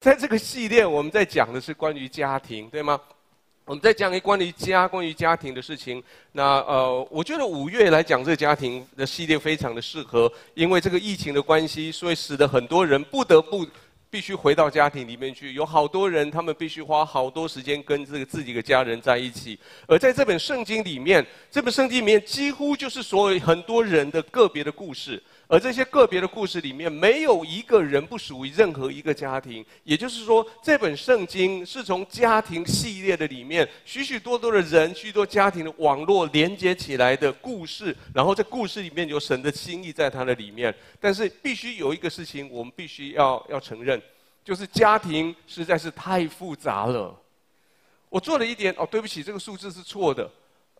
在这个系列，我们在讲的是关于家庭，对吗？我们在讲关于家庭的事情。那我觉得5月来讲这个家庭的系列非常的适合，因为这个疫情的关系，所以使得很多人不得不必须回到家庭里面去。有好多人，他们必须花好多时间跟这个自己的家人在一起。而在这本圣经里面，几乎就是所有很多人的个别的故事。 而这些个别的故事里面，没有一个人不属于任何一个家庭。也就是说，这本圣经是从家庭系列的里面，许许多多的人、许多家庭的网络连接起来的故事。然后，这故事里面有神的心意在它的里面。但是，必须有一个事情，我们必须要承认，就是家庭实在是太复杂了。我做了一点，对不起，这个数字是错的。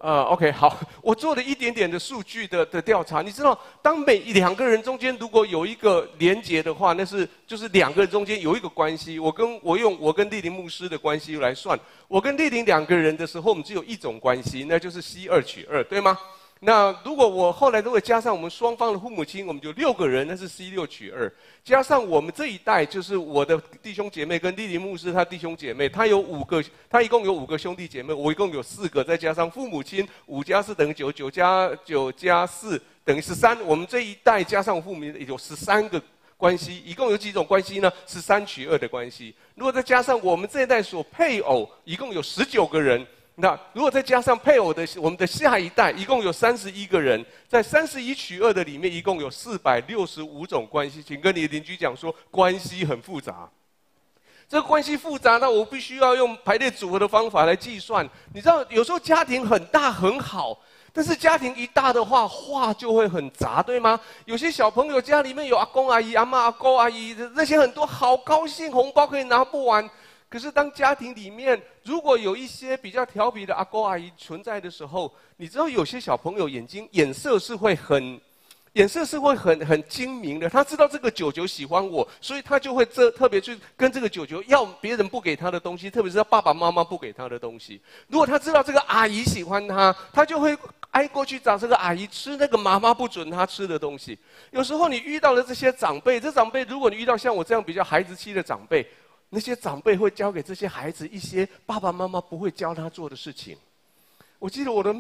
OK， 好，我做了一点点的数据的调查。你知道，当两个人中间如果有一个连结的话，那是就是两个人中间有一个关系。我用丽玲牧师的关系来算，我跟丽玲两个人的时候，我们只有一种关系，那就是C2取2，对吗？那如果我后来如果加上我们双方的父母亲，我们就6个人，那是C6取2。加上我们这一代，就是我的弟兄姐妹跟丽玲牧师他弟兄姐妹，他一共有5个兄弟姐妹，我一共有4个，再加上父母亲，5+4等于9，9+9+4等于13。我们这一代加上父母也有13个关系，一共有几种关系呢？13取2的关系。如果再加上我们这一代所配偶，一共有19个人。 那如果再加上配偶的，我们的下一代一共有31个人，在31取2的里面，一共有465种关系。请跟你的邻居讲说，关系很复杂。这个关系复杂，那我必须要用排列组合的方法来计算。你知道，有时候家庭很大很好。 但是家庭一大的话，话就会很杂，对吗？有些小朋友家里面有阿公阿姨、阿嬷阿姑阿姨，那些很多好高兴，红包可以拿不完。可是当家庭里面如果有一些比较调皮的阿公阿姨存在的时候，你知道有些小朋友眼色是会很。 眼色是会很精明的，他知道这个舅舅喜欢我，所以他就会特别去跟这个舅舅要别人不给他的东西，特别是他爸爸妈妈不给他的东西。如果他知道这个阿姨喜欢他，他就会挨过去找这个阿姨吃那个妈妈不准他吃的东西。有时候你遇到了这些长辈，如果你遇到像我这样比较孩子气的长辈，那些长辈会教给这些孩子一些爸爸妈妈不会教他做的事情。 我记得我的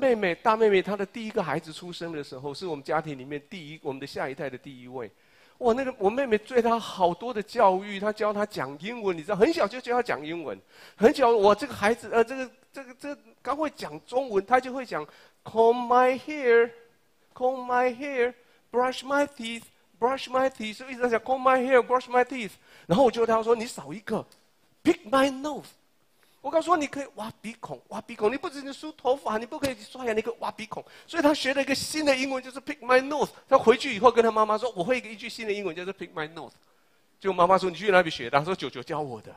大妹妹，她的第一个孩子出生的时候，是我们家庭里面我们的下一代的第1位。哇，那个我妹妹对她好多的教育，她教她讲英文，你知道，很小就教她讲英文，很小我这个孩子这个刚会讲中文，她就会讲 comb my hair, comb my hair, brush my teeth, brush my teeth， 所以一直在讲 comb my hair, brush my teeth。然后我就跟她说，你少一个 ，pick my nose。 我告诉你可以挖鼻孔，你不只能梳头发，你不可以刷牙，你可以挖鼻孔。所以他学了一个新的英文，就是 pick my nose。他回去以后跟他妈妈说，我会一句新的英文，就是 pick my nose。结果妈妈说你去哪里学的？他说舅舅教我的。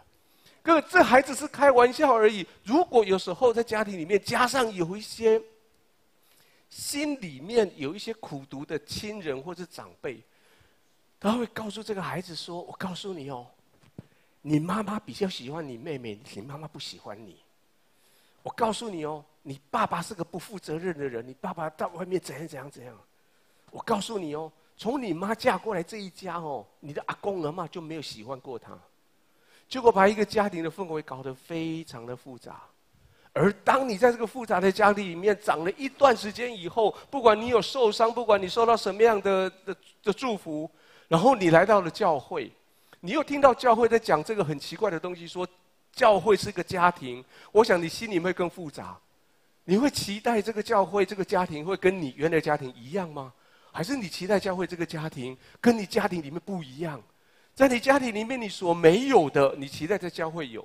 各位，这孩子是开玩笑而已。如果有时候在家庭里面加上有一些心里面有一些苦毒的亲人或者长辈，他会告诉这个孩子说：“我告诉你哦。” 你妈妈比较喜欢你妹妹，你妈妈不喜欢你。我告诉你哦，你爸爸是个不负责任的人，你爸爸到外面怎样。我告诉你哦，从你妈嫁过来这一家哦，你的阿公阿嬷就没有喜欢过她，结果把一个家庭的氛围搞得非常的复杂。而当你在这个复杂的家庭里面长了一段时间以后，不管你有受伤，不管你受到什么样的祝福，然后你来到了教会。 你又听到教会在讲这个很奇怪的东西，说教会是个家庭，我想你心里会更复杂。你会期待这个教会、这个家庭会跟你原来家庭一样吗？还是你期待教会这个家庭跟你家庭里面不一样？在你家庭里面你所没有的，你期待在教会有；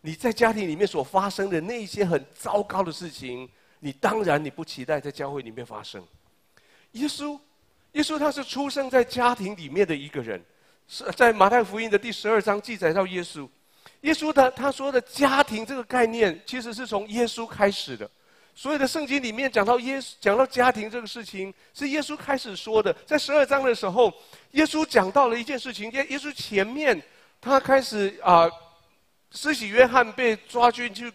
你在家庭里面所发生的那一些很糟糕的事情，你当然你不期待在教会里面发生。耶稣他是出生在家庭里面的一个人。 是在马太福音的第12章记载到耶稣他说的家庭这个概念，其实是从耶稣开始的。所有的圣经里面讲到家庭这个事情，是耶稣开始说的。在12章的时候，耶稣讲到了一件事情。耶稣前面他开始施洗约翰被抓进去，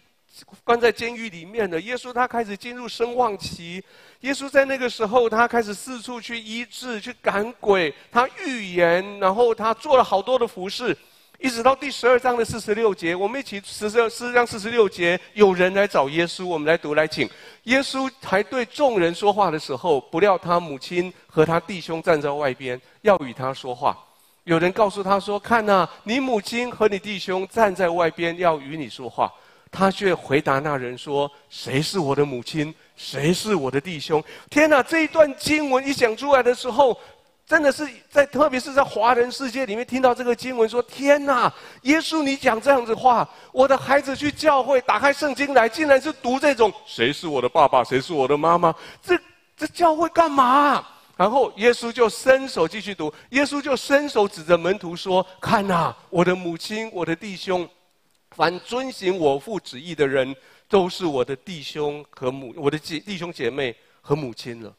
关在监狱里面了。耶稣他开始进入声望期。 耶稣在那个时候，他开始四处去医治、去赶鬼，他预言，然后他做了好多的服事，一直到第12章的46节，我们一起12章46节，有人来找耶稣，我们来读来请。耶稣还对众人说话的时候，不料他母亲和他弟兄站在外边，要与他说话。有人告诉他说：“看啊，你母亲和你弟兄站在外边，要与你说话。”他却回答那人说：“谁是我的母亲？谁是我的弟兄？”天哪！这一段经文一讲出来的时候，真的是在，特别是在华人世界里面听到这个经文说，天哪，耶稣你讲这样子话，我的孩子去教会打开圣经来，竟然是读这种谁是我的爸爸，谁是我的妈妈，这教会干嘛？然后耶稣就伸手继续读，耶稣就伸手指着门徒说，看哪，我的母亲，我的弟兄，凡遵行我父旨意的人，都是我的弟兄和我的弟兄姐妹和母亲了。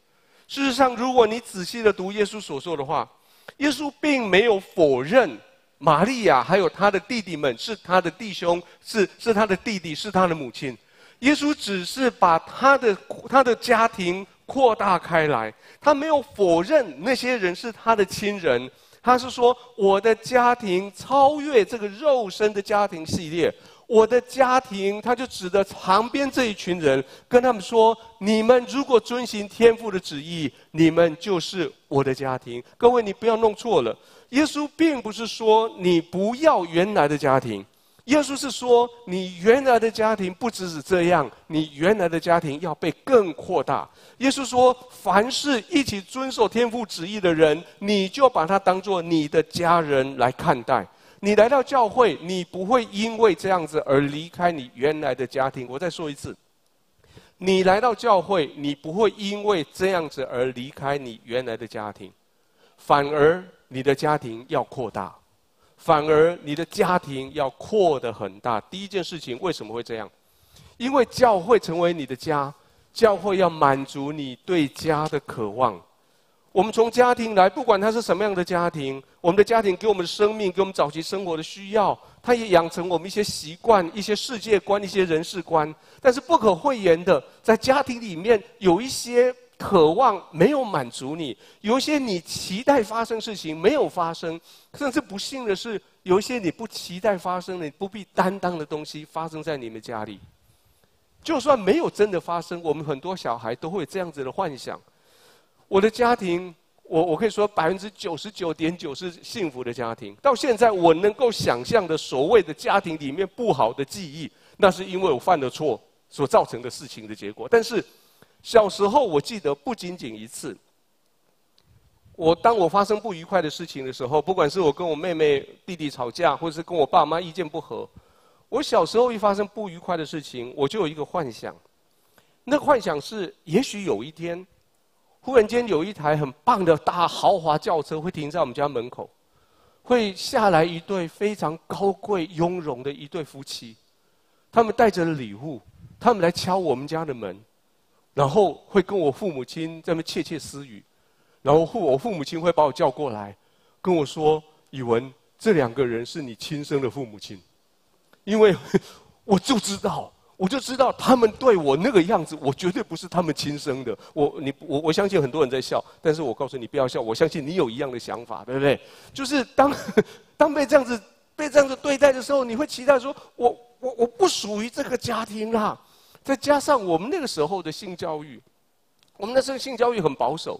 事实上，如果你仔细的读耶稣所说的话，耶稣并没有否认玛利亚还有他的弟弟们是他的弟兄，是他的弟弟，是他的母亲。耶稣只是把他的家庭扩大开来，他没有否认那些人是他的亲人。他是说，我的家庭超越这个肉身的家庭系列，我的家庭，他就指着旁边这一群人，跟他们说，你们如果遵行天父的旨意，你们就是我的家庭。各位，你不要弄错了，耶稣并不是说你不要原来的家庭，耶稣是说你原来的家庭不只是这样，你原来的家庭要被更扩大。耶稣说，凡是一起遵守天父旨意的人，你就把他当作你的家人来看待。你来到教会，你不会因为这样子而离开你原来的家庭。我再说一次，你来到教会，你不会因为这样子而离开你原来的家庭，反而你的家庭要扩大，反而你的家庭要扩得很大。第一件事情，为什么会这样？因为教会成为你的家，教会要满足你对家的渴望。我们从家庭来，不管它是什么样的家庭，我们的家庭给我们的生命，给我们早期生活的需要，它也养成我们一些习惯、一些世界观、一些人事观。但是不可讳言的，在家庭里面有一些渴望没有满足你，有一些你期待发生事情没有发生，甚至不幸的是，有一些你不期待发生的、你不必担当的东西发生在你们家里。就算没有真的发生，我们很多小孩都会有这样子的幻想。我的家庭，我可以说99.9%是幸福的家庭。到现在我能够想象的所谓的家庭里面不好的记忆，那是因为我犯了错所造成的事情的结果。但是小时候我记得不仅仅一次，当我发生不愉快的事情的时候，不管是我跟我妹妹弟弟吵架，或者是跟我爸妈意见不合，我小时候一发生不愉快的事情，我就有一个幻想。那个幻想是，也许有一天，忽然间有一台很棒的大豪华轿车会停在我们家门口，会下来一对非常高贵雍容的一对夫妻，他们带着礼物，他们来敲我们家的门，然后会跟我父母亲在那窃窃私语，然后我父母亲会把我叫过来跟我说，以文，这两个人是你亲生的父母亲。因为我就知道他们对我那个样子，我绝对不是他们亲生的。我相信很多人在笑，但是我告诉你不要笑，我相信你有一样的想法，对不对？就是当被这样子对待的时候，你会期待说，我不属于这个家庭啦。再加上我们那个时候的性教育，我们那时候性教育很保守。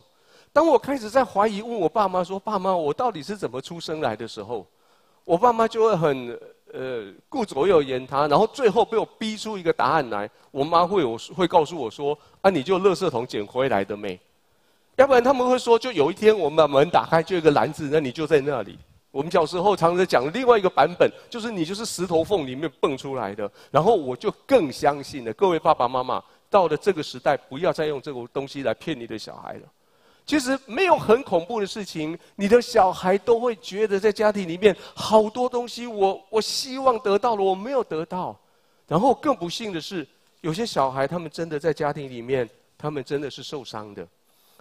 当我开始在怀疑，问我爸妈说，爸妈，我到底是怎么出生来的时候，我爸妈就会很顾左右言他，然后最后被我逼出一个答案来。我妈会告诉我说：“啊，你就垃圾桶捡回来的妹。”要不然他们会说：“就有一天我们把门打开，就有一个篮子，那你就在那里。”我们小时候常常讲另外一个版本，就是你就是石头缝里面蹦出来的。然后我就更相信了。各位爸爸妈妈，到了这个时代，不要再用这个东西来骗你的小孩了。其实没有很恐怖的事情，你的小孩都会觉得在家庭里面好多东西，我希望得到了，我没有得到。然后更不幸的是，有些小孩他们真的在家庭里面，他们真的是受伤的，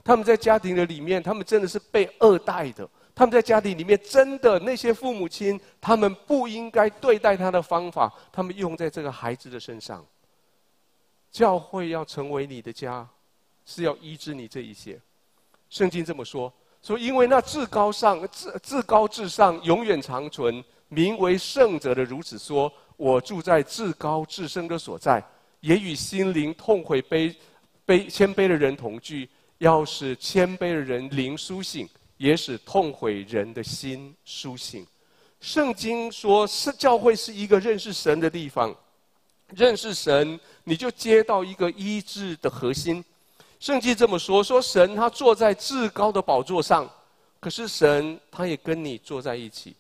他们在家庭的里面，他们真的是被虐待的，他们在家庭里面真的那些父母亲他们不应该对待他的方法，他们用在这个孩子的身上。教会要成为你的家，是要医治你这一切。圣经这么说，因为那至高至上永远长存，名为圣者的如此说：我住在至高至圣的所在，也与心灵痛悔谦卑的人同居。要使谦卑的人灵苏醒，也使痛悔人的心苏醒。圣经说，教会是一个认识神的地方。认识神，你就接到一个医治的核心。圣经这么说：说神他坐在至高的宝座上，可是神他也跟你坐在一起。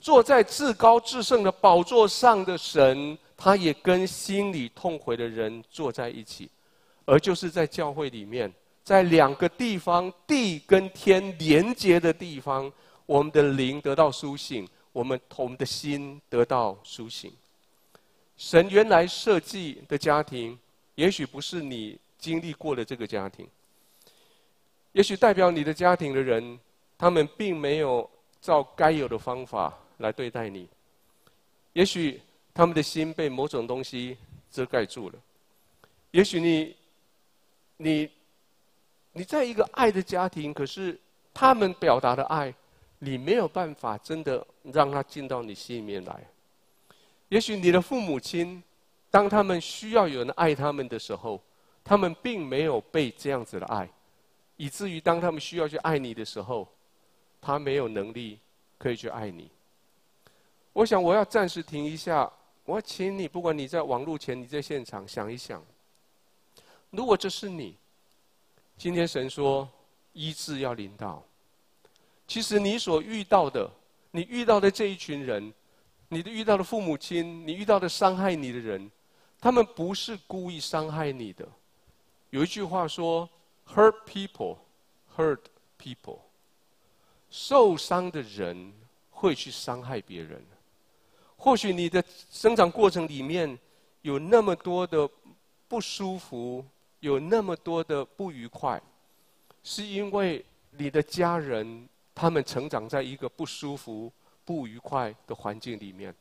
坐在至高至圣的宝座上的神，他也跟心里痛悔的人坐在一起。而就是在教会里面，在两个地方，地跟天连接的地方，我们的灵得到苏醒，我们的心得到苏醒。神原来设计的家庭，也许不是你经历过的这个家庭，也许代表你的家庭的人，他们并没有照该有的方法来对待你，也许他们的心被某种东西遮盖住了，也许你在一个爱的家庭，可是他们表达的爱，你没有办法真的让他进到你心里面来。也许你的父母亲，当他们需要有人爱他们的时候，他们并没有被这样子的爱，以至于当他们需要去爱你的时候，他没有能力可以去爱你。我想我要暂时停一下，我请你，不管你在网路前，你在现场想一想，如果这是你，今天神说医治要临到，其实你所遇到的，你遇到的这一群人，你遇到的父母亲，你遇到的伤害你的人，他们不是故意伤害你的。有一句话说 Hurt people hurt people， 受伤的人会去伤害别人。或许你的生长过程里面有那么多的不舒服，有那么多的不愉快，是因为你的家人他们成长在一个不舒服不愉快的环境里面，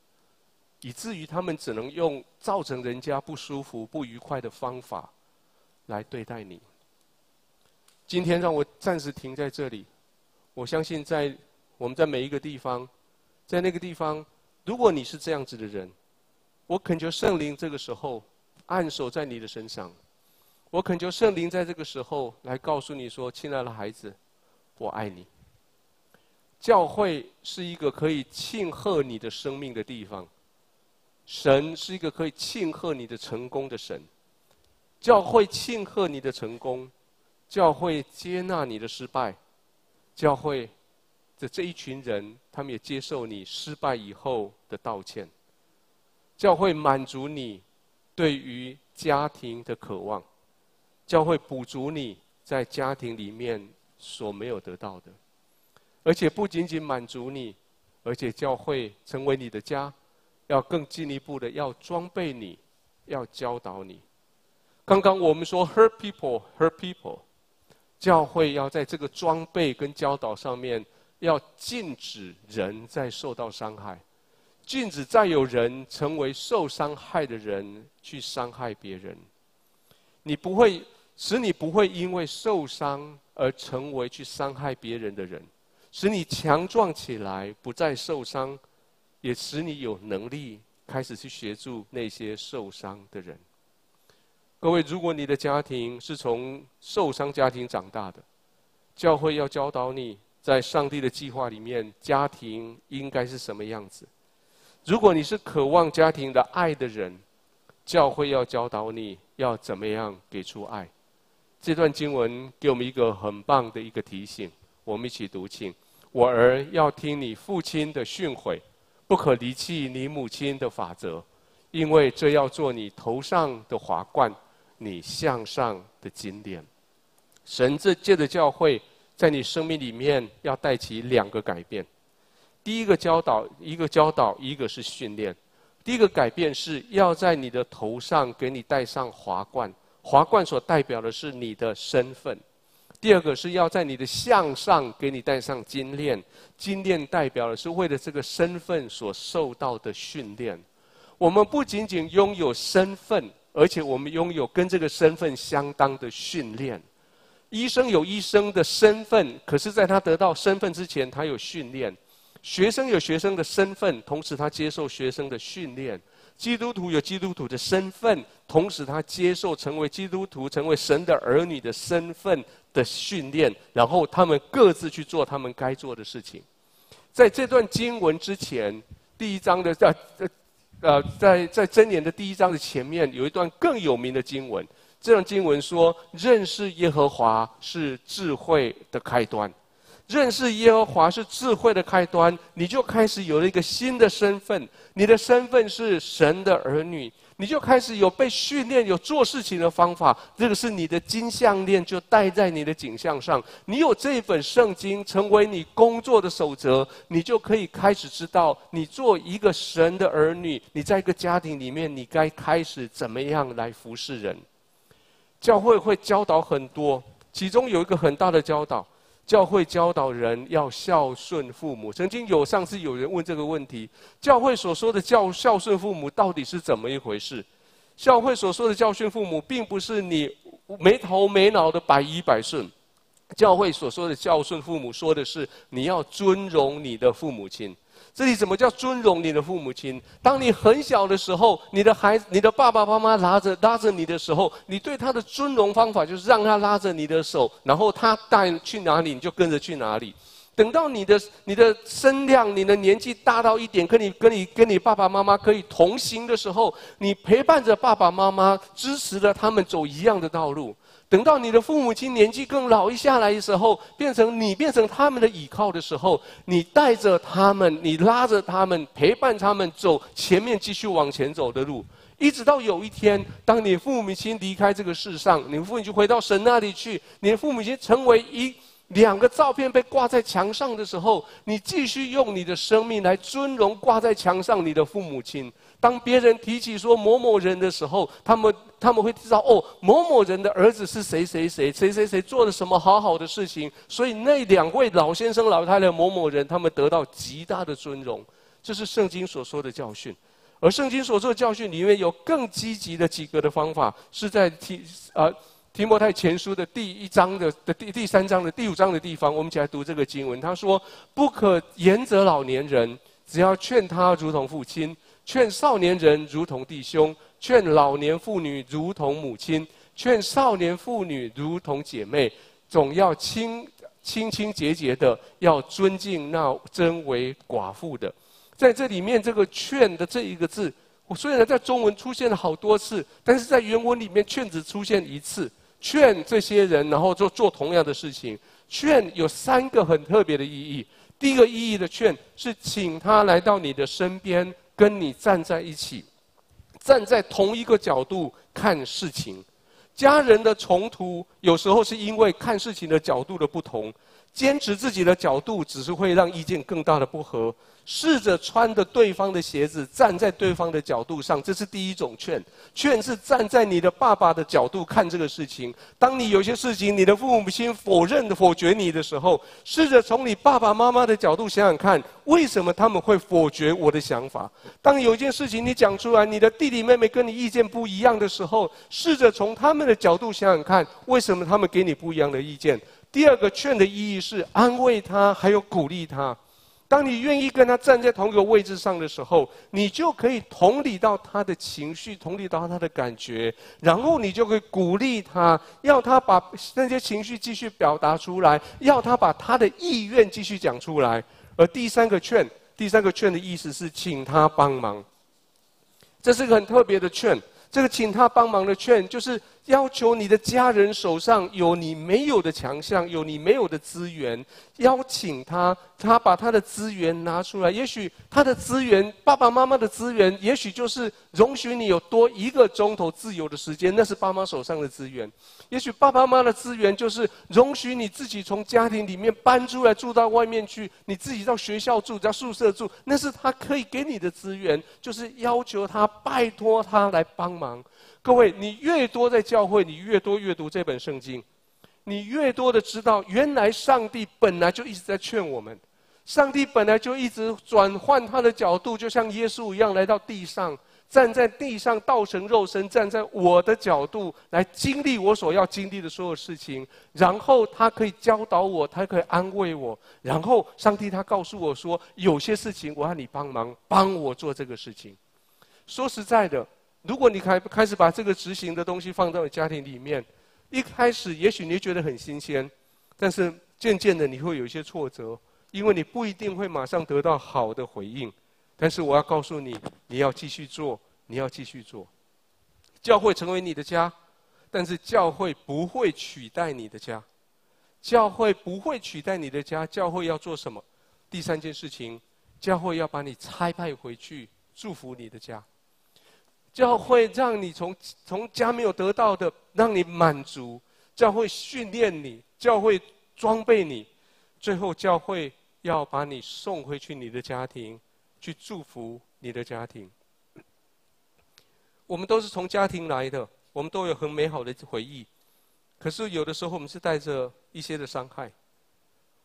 以至于他们只能用造成人家不舒服不愉快的方法来对待你。今天让我暂时停在这里，我相信在我们在每一个地方，在那个地方，如果你是这样子的人，我恳求圣灵这个时候按手在你的身上，我恳求圣灵在这个时候来告诉你说，亲爱的孩子，我爱你。教会是一个可以庆贺你的生命的地方，神是一个可以庆贺你的成功的神。教会庆贺你的成功，教会接纳你的失败，教会的这一群人，他们也接受你失败以后的道歉。教会满足你对于家庭的渴望，教会补足你在家庭里面所没有得到的，而且不仅仅满足你，而且教会成为你的家，要更进一步的要装备你，要教导你。刚刚我们说 hurt people hurt people， 教会要在这个装备跟教导上面，要禁止人再受到伤害，禁止再有人成为受伤害的人去伤害别人。你不会因为受伤而成为去伤害别人的人，使你强壮起来，不再受伤，也使你有能力开始去协助那些受伤的人。各位，如果你的家庭是从受伤家庭长大的，教会要教导你，在上帝的计划里面，家庭应该是什么样子。如果你是渴望家庭的爱的人，教会要教导你要怎么样给出爱。这段经文给我们一个很棒的一个提醒，我们一起读经。我儿，要听你父亲的训诲，不可离弃你母亲的法则，因为这要做你头上的华冠，你向上的金链。神这借着教会在你生命里面要带起两个改变。第一个教导，一个是训练。第一个改变是要在你的头上给你戴上华冠，华冠所代表的是你的身份。第二个是要在你的项上给你戴上金链，金链代表的是为了这个身份所受到的训练。我们不仅仅拥有身份，而且我们拥有跟这个身份相当的训练。医生有医生的身份，可是在他得到身份之前，他有训练。学生有学生的身份，同时他接受学生的训练；基督徒有基督徒的身份，同时他接受成为基督徒、成为神的儿女的身份的训练。然后他们各自去做他们该做的事情。在这段经文之前，第一章的在箴言的第一章的前面有一段更有名的经文。这段经文说：“认识耶和华是智慧的开端。”认识耶和华是智慧的开端，你就开始有了一个新的身份。你的身份是神的儿女，你就开始有被训练、有做事情的方法。这个是你的金项链，就戴在你的颈项上。你有这一本圣经，成为你工作的守则，你就可以开始知道，你做一个神的儿女，你在一个家庭里面，你该开始怎么样来服侍人。教会会教导很多，其中有一个很大的教导。教会教导人要孝顺父母。曾经上次有人问这个问题：教会所说的孝顺父母到底是怎么一回事？教会所说的孝顺父母，并不是你没头没脑的百依百顺。教会所说的孝顺父母，说的是你要尊荣你的父母亲。这里怎么叫尊荣你的父母亲？当你很小的时候，你的爸爸妈妈拉着你的时候，你对他的尊荣方法就是让他拉着你的手，然后他带去哪里你就跟着去哪里。等到你的身量、你的年纪大到一点，跟你爸爸妈妈可以同行的时候，你陪伴着爸爸妈妈，支持了他们走一样的道路。等到你的父母亲年纪更老一下来的时候，变成他们的倚靠的时候，你带着他们，你拉着他们，陪伴他们走前面继续往前走的路，一直到有一天，当你父母亲离开这个世上，你父母亲回到神那里去，你的父母亲成为两个照片被挂在墙上的时候，你继续用你的生命来尊荣挂在墙上你的父母亲。当别人提起说某某人的时候，他们会知道，哦，某某人的儿子是谁谁谁谁谁谁做了什么好好的事情，所以那两位老先生老太太某某人，他们得到极大的尊荣。这是圣经所说的教训。而圣经所说的教训里面有更积极的几个的方法，是在提摩太前书的第一章的第三章的第五章的地方，我们一起来读这个经文。他说：“不可严责老年人，只要劝他如同父亲。”劝少年人如同弟兄，劝老年妇女如同母亲，劝少年妇女如同姐妹，总要清清洁洁的，要尊敬那真为寡妇的。在这里面，这个“劝”的这一个字，我虽然在中文出现了好多次，但是在原文里面“劝”只出现一次。劝这些人，然后做同样的事情。劝有三个很特别的意义。第一个意义的劝是请他来到你的身边，跟你站在一起，站在同一个角度看事情。家人的冲突有时候是因为看事情的角度的不同，坚持自己的角度只是会让意见更大的不合。试着穿着对方的鞋子，站在对方的角度上，这是第一种劝。劝是站在你的爸爸的角度看这个事情。当你有些事情，你的父母亲否决你的时候，试着从你爸爸妈妈的角度想想看，为什么他们会否决我的想法？当有一件事情你讲出来，你的弟弟妹妹跟你意见不一样的时候，试着从他们的角度想想看，为什么他们给你不一样的意见？第二个劝的意义是安慰他，还有鼓励他。当你愿意跟他站在同一个位置上的时候，你就可以同理到他的情绪，同理到他的感觉，然后你就可以鼓励他，要他把那些情绪继续表达出来，要他把他的意愿继续讲出来。而第三个劝的意思是请他帮忙。这是个很特别的劝。这个请他帮忙的劝，就是要求你的家人手上有你没有的强项，有你没有的资源，邀请他把他的资源拿出来。也许他的资源，爸爸妈妈的资源，也许就是容许你有多一个钟头自由的时间，那是爸妈手上的资源。也许爸爸妈妈的资源就是容许你自己从家庭里面搬出来，住到外面去，你自己到学校住，到宿舍住，那是他可以给你的资源。就是要求他，拜托他来帮忙。各位，你越多在教会，你越多阅读这本圣经，你越多的知道，原来上帝本来就一直在劝我们，上帝本来就一直转换他的角度，就像耶稣一样来到地上。站在地上道成肉身，站在我的角度来经历我所要经历的所有事情，然后他可以教导我，他可以安慰我，然后上帝他告诉我说，有些事情我要你帮忙，帮我做这个事情。说实在的，如果你开始把这个执行的东西放到你家庭里面，一开始也许你觉得很新鲜，但是渐渐的你会有一些挫折，因为你不一定会马上得到好的回应。但是我要告诉你，你要继续做，你要继续做。教会成为你的家，但是教会不会取代你的家。教会不会取代你的家，教会要做什么？第三件事情，教会要把你差派回去，祝福你的家。教会让你从家没有得到的，让你满足；教会训练你，教会装备你，最后教会要把你送回去你的家庭，去祝福你的家庭。我们都是从家庭来的，我们都有很美好的回忆，可是有的时候我们是带着一些的伤害。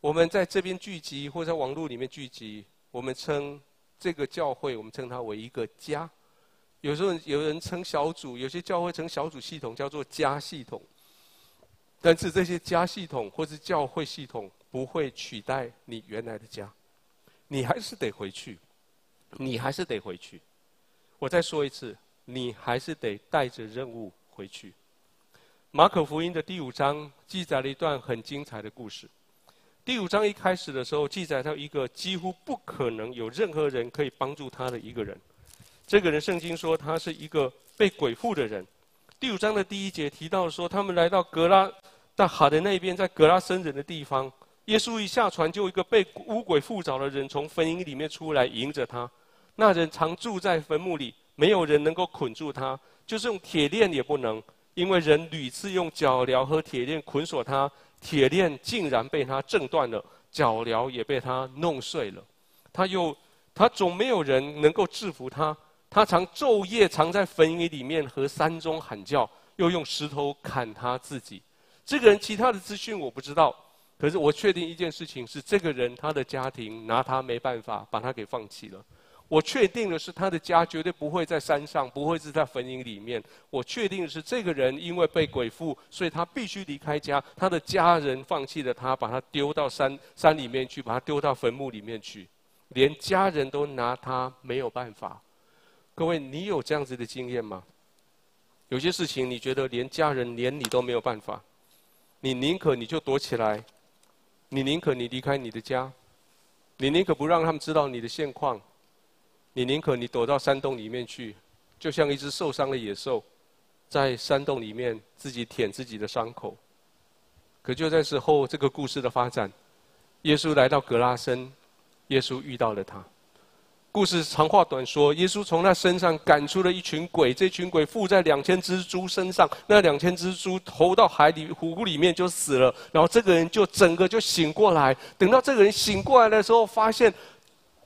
我们在这边聚集，或者在网络里面聚集，我们称这个教会，我们称它为一个家。有时候有人称小组，有些教会称小组系统叫做家系统，但是这些家系统或是教会系统不会取代你原来的家，你还是得回去，你还是得回去。我再说一次，你还是得带着任务回去。马可福音的第5章记载了一段很精彩的故事。第5章一开始的时候，记载到一个几乎不可能有任何人可以帮助他的一个人。这个人圣经说他是一个被鬼附的人。第5章的第1节提到说，他们来到格拉大海的那边，在格拉森人的地方，耶稣一下船，就一个被污鬼附着的人从坟茔里面出来，迎着他。那人常住在坟墓里，没有人能够捆住他，就是用铁链也不能，因为人屡次用脚镣和铁链捆锁他，铁链竟然被他挣断了，脚镣也被他弄碎了。他总没有人能够制服他，他常昼夜藏在坟茔里面，和山中喊叫，又用石头砍他自己。这个人其他的资讯我不知道，可是我确定一件事情，是这个人他的家庭拿他没办法，把他给放弃了。我确定的是，他的家绝对不会在山上，不会是在坟茔里面。我确定的是，这个人因为被鬼附，所以他必须离开家，他的家人放弃了他，把他丢到山里面去，把他丢到坟墓里面去，连家人都拿他没有办法。各位，你有这样子的经验吗？有些事情你觉得连家人连你都没有办法，你宁可你就躲起来，你宁可你离开你的家，你宁可不让他们知道你的现况，你宁可你躲到山洞里面去，就像一只受伤的野兽，在山洞里面自己舔自己的伤口。可就在时候，这个故事的发展，耶稣来到格拉森，耶稣遇到了他。故事长话短说，耶稣从他身上赶出了一群鬼，这群鬼附在2000只猪身上，那2000只猪投到海里湖里面就死了。然后这个人就整个就醒过来，等到这个人醒过来的时候，发现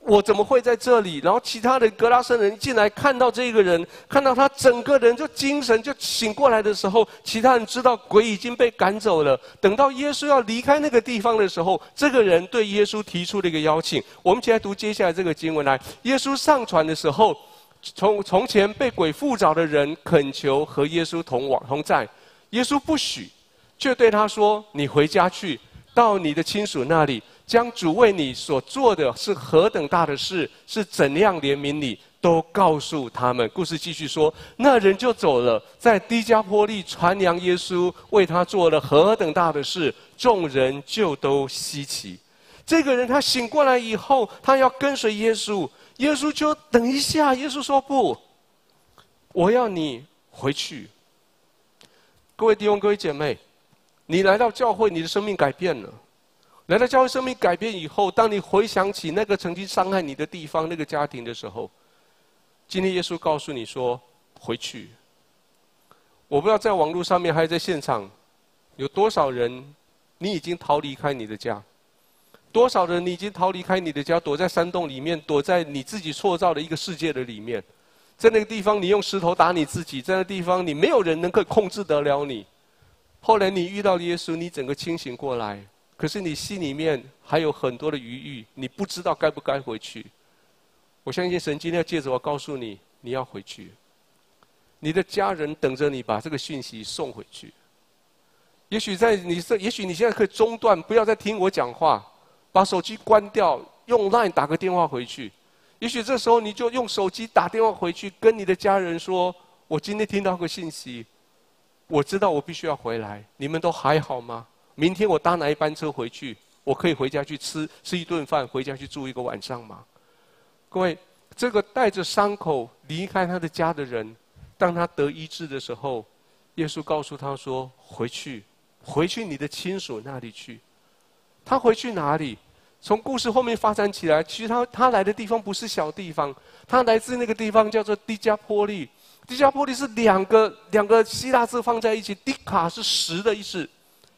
我怎么会在这里？然后其他的格拉森人进来，看到这个人，看到他整个人就精神就醒过来的时候，其他人知道鬼已经被赶走了。等到耶稣要离开那个地方的时候，这个人对耶稣提出了一个邀请。我们一起来读接下来这个经文来。耶稣上船的时候，从前被鬼附着的人恳求和耶稣同在，耶稣不许，却对他说：“你回家去，到你的亲属那里，将主为你所做的是何等大的事，是怎样怜悯你，都告诉他们。”故事继续说，那人就走了，在低加坡利传扬耶稣为他做了何等大的事，众人就都稀奇。这个人他醒过来以后，他要跟随耶稣，耶稣就等一下，耶稣说不，我要你回去。各位弟兄，各位姐妹，你来到教会，你的生命改变了。来到教会，生命改变以后，当你回想起那个曾经伤害你的地方、那个家庭的时候，今天耶稣告诉你说：“回去。”我不知道在网络上面，还有在现场，有多少人你已经逃离开你的家？多少人你已经逃离开你的家，躲在山洞里面，躲在你自己塑造的一个世界的里面？在那个地方，你用石头打你自己；在那个地方，你没有人能够控制得了你。后来你遇到耶稣，你整个清醒过来。可是你心里面还有很多的余裕，你不知道该不该回去。我相信神今天要借着我告诉你，你要回去，你的家人等着你把这个讯息送回去。也许你现在可以中断，不要再听我讲话，把手机关掉，用 LINE 打个电话回去。也许这时候你就用手机打电话回去，跟你的家人说：“我今天听到个信息，我知道我必须要回来。你们都还好吗？明天我搭哪一班车回去？我可以回家去吃一顿饭，回家去住一个晚上吗？”各位，这个带着伤口离开他的家的人，当他得医治的时候，耶稣告诉他说：“回去。”回去你的亲属那里去。他回去哪里？从故事后面发展起来，其实他来的地方不是小地方，他来自那个地方叫做低加波利。低加波利是两个希腊字放在一起，低卡是10的意思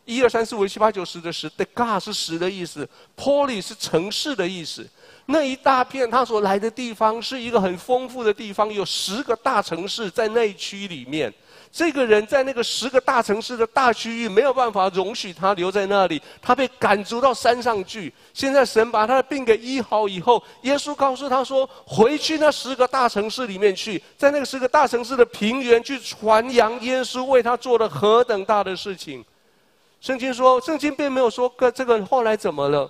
，1、2、3、4、5、6、7、8、9、10的10，低卡是10的意思，波利是城市的意思。那一大片他所来的地方是一个很丰富的地方，有10个大城市在那一区里面。这个人在那个10个大城市的大区域没有办法容许他留在那里，他被赶逐到山上去。现在神把他的病给医好以后，耶稣告诉他说：“回去那10个大城市里面去，在那个10个大城市的平原去传扬耶稣为他做了何等大的事情。”圣经并没有说这个后来怎么了，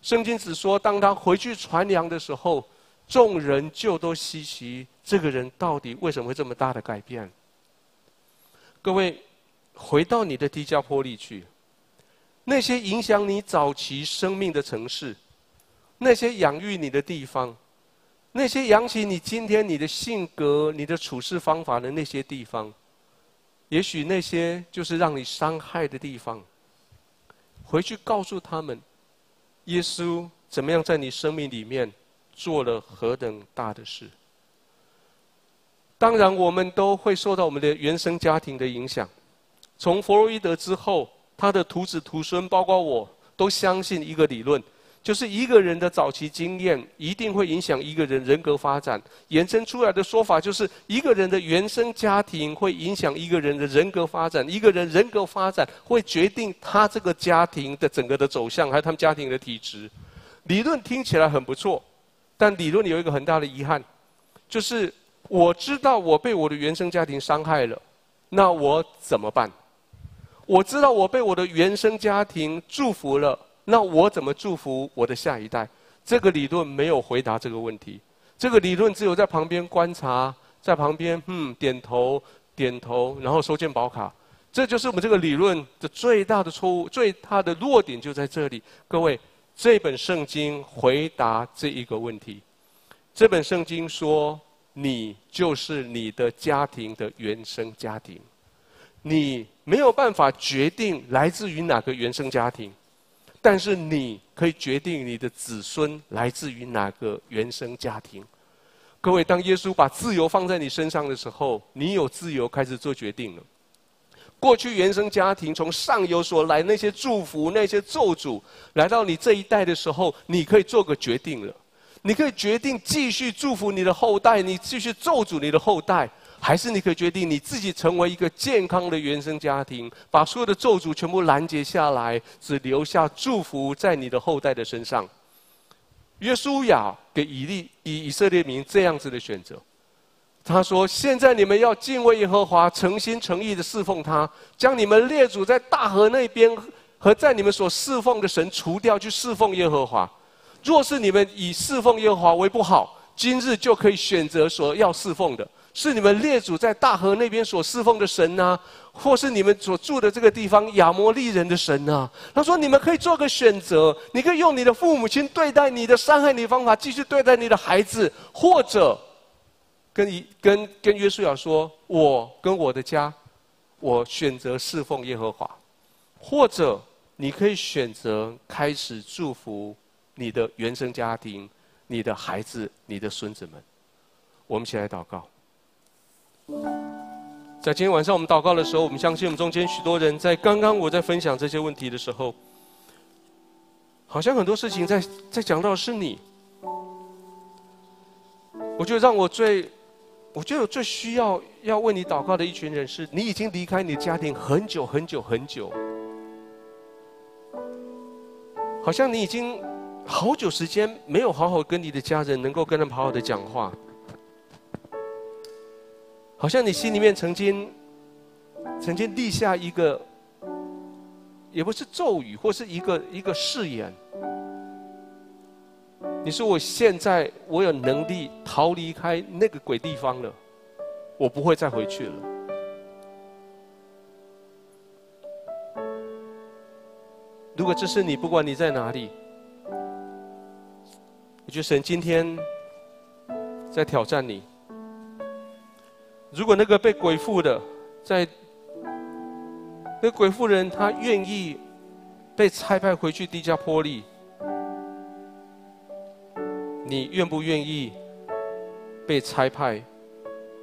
圣经只说当他回去传扬的时候，众人就都稀奇，这个人到底为什么会这么大的改变？各位，回到你的低加坡地区，那些影响你早期生命的城市，那些养育你的地方，那些养起你今天你的性格、你的处事方法的那些地方，也许那些就是让你伤害的地方。回去告诉他们，耶稣怎么样在你生命里面做了何等大的事。当然我们都会受到我们的原生家庭的影响，从弗洛伊德之后，他的徒子徒孙包括我都相信一个理论，就是一个人的早期经验一定会影响一个人人格发展。延伸出来的说法就是一个人的原生家庭会影响一个人的人格发展，一个人人格发展会决定他这个家庭的整个的走向，还有他们家庭的体质。理论听起来很不错，但理论有一个很大的遗憾，就是我知道我被我的原生家庭伤害了，那我怎么办？我知道我被我的原生家庭祝福了，那我怎么祝福我的下一代？这个理论没有回答这个问题，这个理论只有在旁边观察，在旁边点头点头，然后收件保卡。这就是我们这个理论的最大的错误，最大的弱点就在这里。各位，这本圣经回答这一个问题。这本圣经说，你就是你的家庭的原生家庭，你没有办法决定来自于哪个原生家庭，但是你可以决定你的子孙来自于哪个原生家庭。各位，当耶稣把自由放在你身上的时候，你有自由开始做决定了。过去原生家庭从上游所来那些祝福、那些咒诅，来到你这一代的时候，你可以做个决定了。你可以决定继续祝福你的后代，你继续咒诅你的后代，还是你可以决定你自己成为一个健康的原生家庭，把所有的咒诅全部拦截下来，只留下祝福在你的后代的身上。约书亚给以色列民这样子的选择，他说：“现在你们要敬畏耶和华，诚心诚意的侍奉他，将你们列祖在大河那边和在你们所侍奉的神除掉，去侍奉耶和华。若是你们以侍奉耶和华为不好，今日就可以选择所要侍奉的，是你们列祖在大河那边所侍奉的神啊，或是你们所住的这个地方亚摩利人的神啊。”他说你们可以做个选择，你可以用你的父母亲对待你的、伤害你的方法继续对待你的孩子，或者跟约书亚说，我跟我的家，我选择侍奉耶和华。或者你可以选择开始祝福你的原生家庭、你的孩子、你的孙子们。我们一起来祷告。在今天晚上我们祷告的时候，我们相信我们中间许多人在刚刚我在分享这些问题的时候，好像很多事情在讲到的是你。我觉得我最需要为你祷告的一群人是，你已经离开你的家庭很久很久很久，好像你已经好久时间没有好好跟你的家人能够跟他们好好的讲话，好像你心里面曾经立下一个，也不是咒语，或是一个誓言。你说我现在我有能力逃离开那个鬼地方了，我不会再回去了。如果这是你，不管你在哪里，我觉得神今天在挑战你。如果那个被鬼附的，那鬼附人他愿意被差派回去低加坡利，你愿不愿意被差派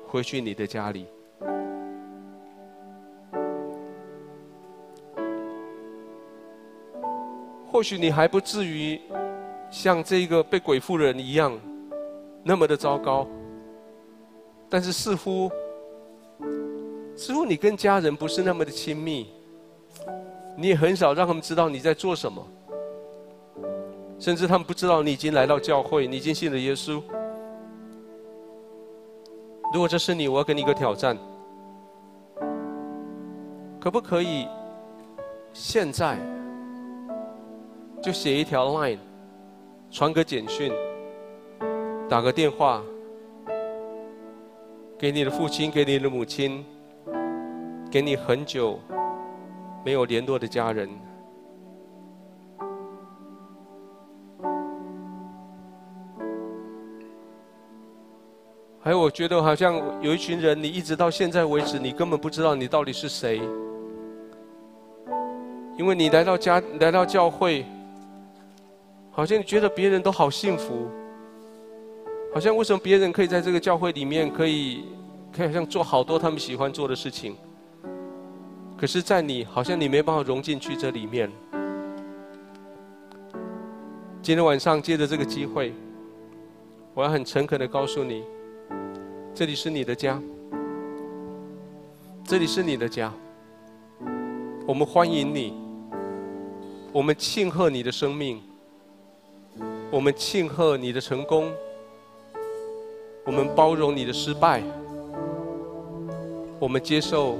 回去你的家里？或许你还不至于像这个被鬼附人一样那么的糟糕，但是似乎你跟家人不是那么的亲密，你也很少让他们知道你在做什么，甚至他们不知道你已经来到教会，你已经信了耶稣。如果这是你，我要给你一个挑战，可不可以现在就写一条 LINE， 传个简讯，打个电话给你的父亲，给你的母亲，给你很久没有联络的家人，还有我觉得好像有一群人，你一直到现在为止你根本不知道你到底是谁，因为你来到教会，好像你觉得别人都好幸福，好像为什么别人可以在这个教会里面可以好像做好多他们喜欢做的事情，可是在你好像你没办法融进去这里面。今天晚上借着这个机会，我要很诚恳地告诉你，这里是你的家，这里是你的家，我们欢迎你，我们庆贺你的生命，我们庆贺你的成功，我们包容你的失败，我们接受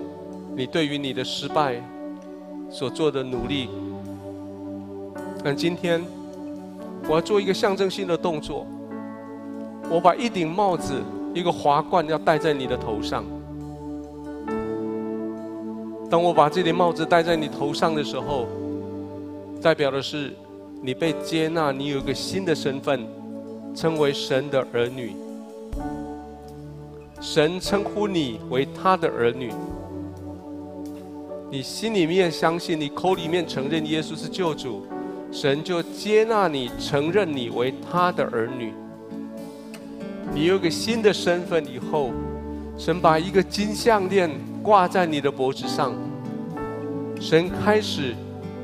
你对于你的失败所做的努力。但今天我要做一个象征性的动作，我把一顶帽子一个华冠要戴在你的头上。当我把这顶帽子戴在你头上的时候，代表的是你被接纳，你有一个新的身份，称为神的儿女，神称呼你为他的儿女。你心里面相信，你口里面承认耶稣是救主，神就接纳你，承认你为他的儿女。你有个新的身份以后，神把一个金项链挂在你的脖子上，神开始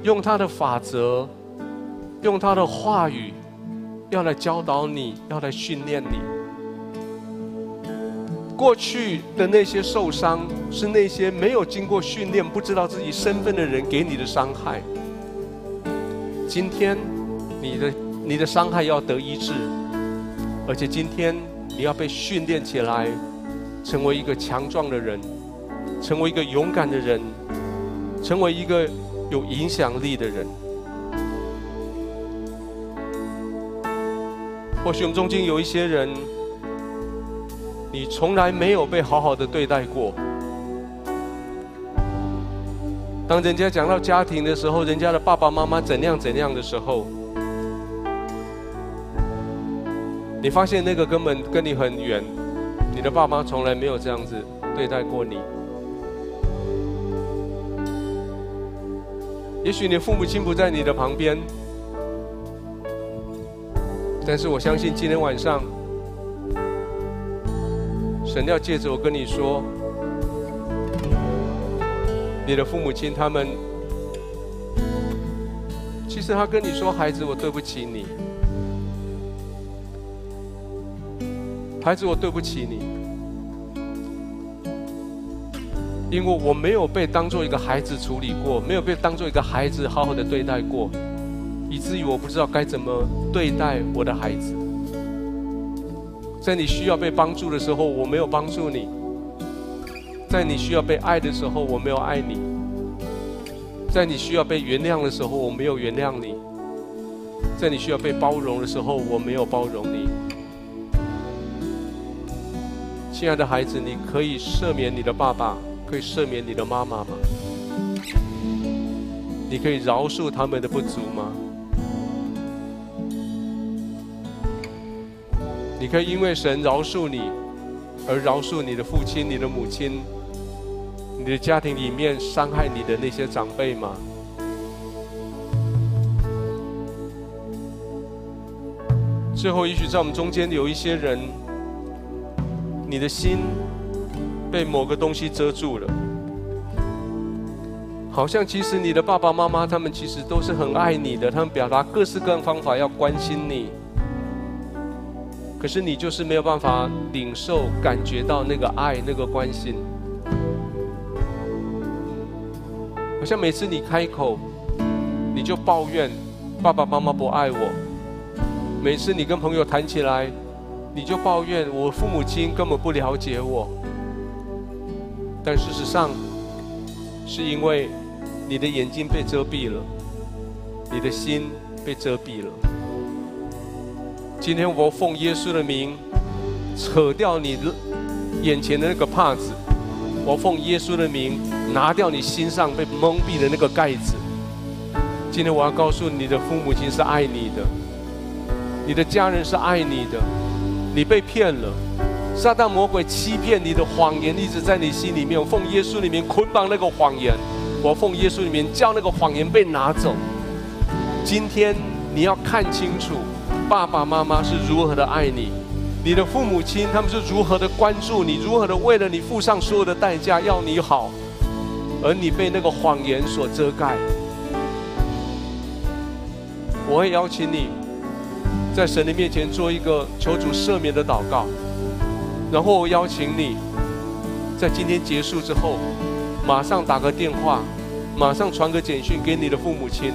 用他的法则，用他的话语，要来教导你，要来训练你。过去的那些受伤，是那些没有经过训练、不知道自己身份的人给你的伤害。今天你的伤害要得医治，而且今天你要被训练起来，成为一个强壮的人，成为一个勇敢的人，成为一个有影响力的人。或许我们中间有一些人，你从来没有被好好的对待过。当人家讲到家庭的时候，人家的爸爸妈妈怎样怎样的时候，你发现那个根本跟你很远，你的爸妈从来没有这样子对待过你。也许你父母亲不在你的旁边，但是我相信今天晚上神要借着我跟你说，你的父母亲他们其实他跟你说，孩子我对不起你，孩子我对不起你，因为我没有被当作一个孩子处理过，没有被当作一个孩子好好的对待过，以至于我不知道该怎么对待我的孩子。在你需要被帮助的时候，我没有帮助你，在你需要被爱的时候，我没有爱你；在你需要被原谅的时候，我没有原谅你；在你需要被包容的时候，我没有包容你。亲爱的孩子，你可以赦免你的爸爸，可以赦免你的妈妈吗？你可以饶恕他们的不足吗？你可以因为神饶恕你，而饶恕你的父亲、你的母亲、你的家庭里面伤害你的那些长辈吗？最后，也许在我们中间有一些人，你的心被某个东西遮住了，好像其实你的爸爸妈妈他们其实都是很爱你的，他们表达各式各样方法要关心你，可是你就是没有办法领受、感觉到那个爱、那个关心。好像每次你开口，你就抱怨爸爸妈妈不爱我；每次你跟朋友谈起来，你就抱怨我父母亲根本不了解我。但事实上，是因为你的眼睛被遮蔽了，你的心被遮蔽了。今天我奉耶稣的名，扯掉你眼前的那个帕子；我奉耶稣的名，拿掉你心上被蒙蔽的那个盖子。今天我要告诉你的父母亲是爱你的，你的家人是爱你的。你被骗了，撒旦魔鬼欺骗你的谎言一直在你心里面。我奉耶稣里面捆绑那个谎言，我奉耶稣里面叫那个谎言被拿走。今天你要看清楚，爸爸妈妈是如何的爱你，你的父母亲他们是如何的关注你，如何的为了你付上所有的代价要你好，而你被那个谎言所遮盖。我会邀请你在神的面前做一个求主赦免的祷告，然后我邀请你在今天结束之后马上打个电话，马上传个简讯给你的父母亲，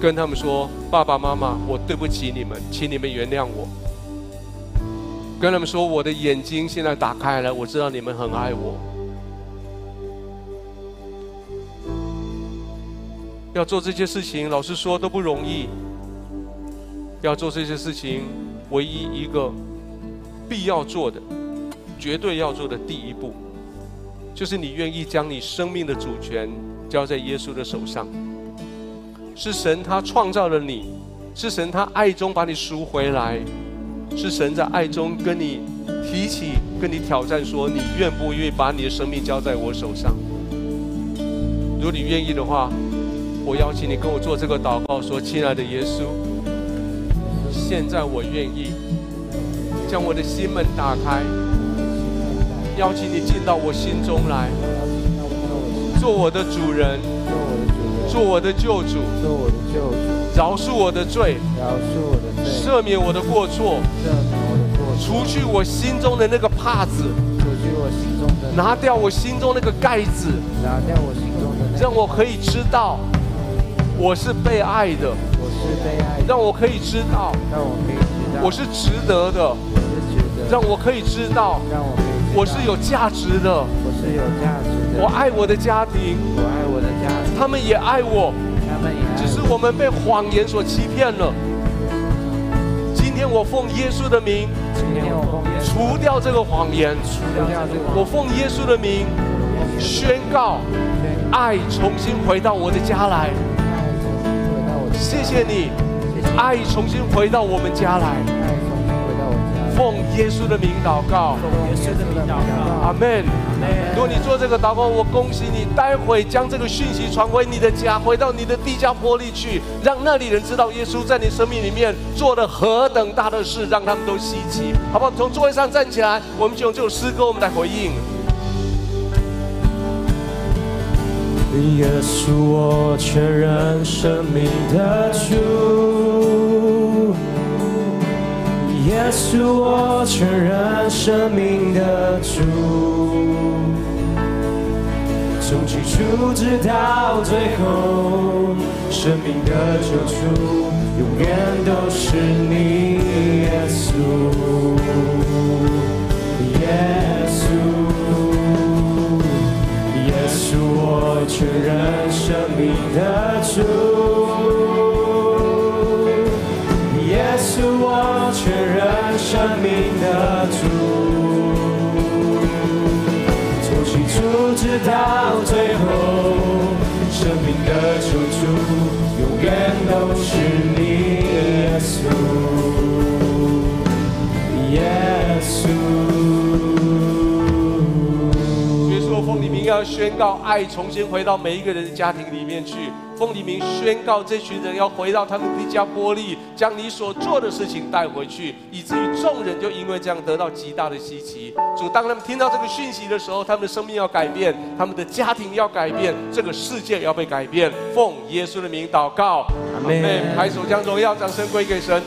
跟他们说：爸爸妈妈，我对不起你们，请你们原谅我。跟他们说，我的眼睛现在打开了，我知道你们很爱我。要做这些事情，老实说都不容易。要做这些事情，唯一一个必要做的、绝对要做的第一步，就是你愿意将你生命的主权交在耶稣的手上。是神他创造了你，是神他爱中把你赎回来，是神在爱中跟你提起、跟你挑战说，你愿不愿意把你的生命交在我手上？如果你愿意的话，我邀请你跟我做这个祷告，说：亲爱的耶稣，现在我愿意将我的心门打开，邀请你进到我心中来，做我的主人，做我的救主，饶恕我的罪，赦免我的过错，除去我心中的那个帕子，拿掉我心中那个盖子，让我可以知道我是被爱的，让我可以知道我是值得的，让我可以知道我是有价值的，我爱我的家庭，他们也爱我，只是我们被谎言所欺骗了。今天我奉耶稣的名，除掉这个谎言。我奉耶稣的名宣告，爱重新回到我的家来。谢谢你，爱重新回到我们家来。奉耶稣的名祷告，阿们。如果你做这个祷告，我恭喜你，待会将这个讯息传回你的家，回到你的地下坡里去，让那里人知道耶稣在你生命里面做了何等大的事，让他们都稀奇，好不好？从座位上站起来，我们就用这首诗歌，我们来回应。耶稣，我确认生命的主。耶稣，我确认生命的主。从起初直到最后，生命的救主永远都是你，耶稣，耶稣。确认生命的主，耶稣，我确认生命的主，从起初直到最后，生命的救主永远都是你，耶稣，耶稣。 奉祢名要宣告爱重新回到每一个人的家庭里面去。奉祢名宣告，这群人要回到他们的家玻璃，将你所做的事情带回去，以至于众人就因为这样得到极大的稀奇。主，当他们听到这个讯息的时候，他们的生命要改变，他们的家庭要改变，这个世界要被改变。奉耶稣的名祷告，阿门。拍手将荣耀掌声归给神。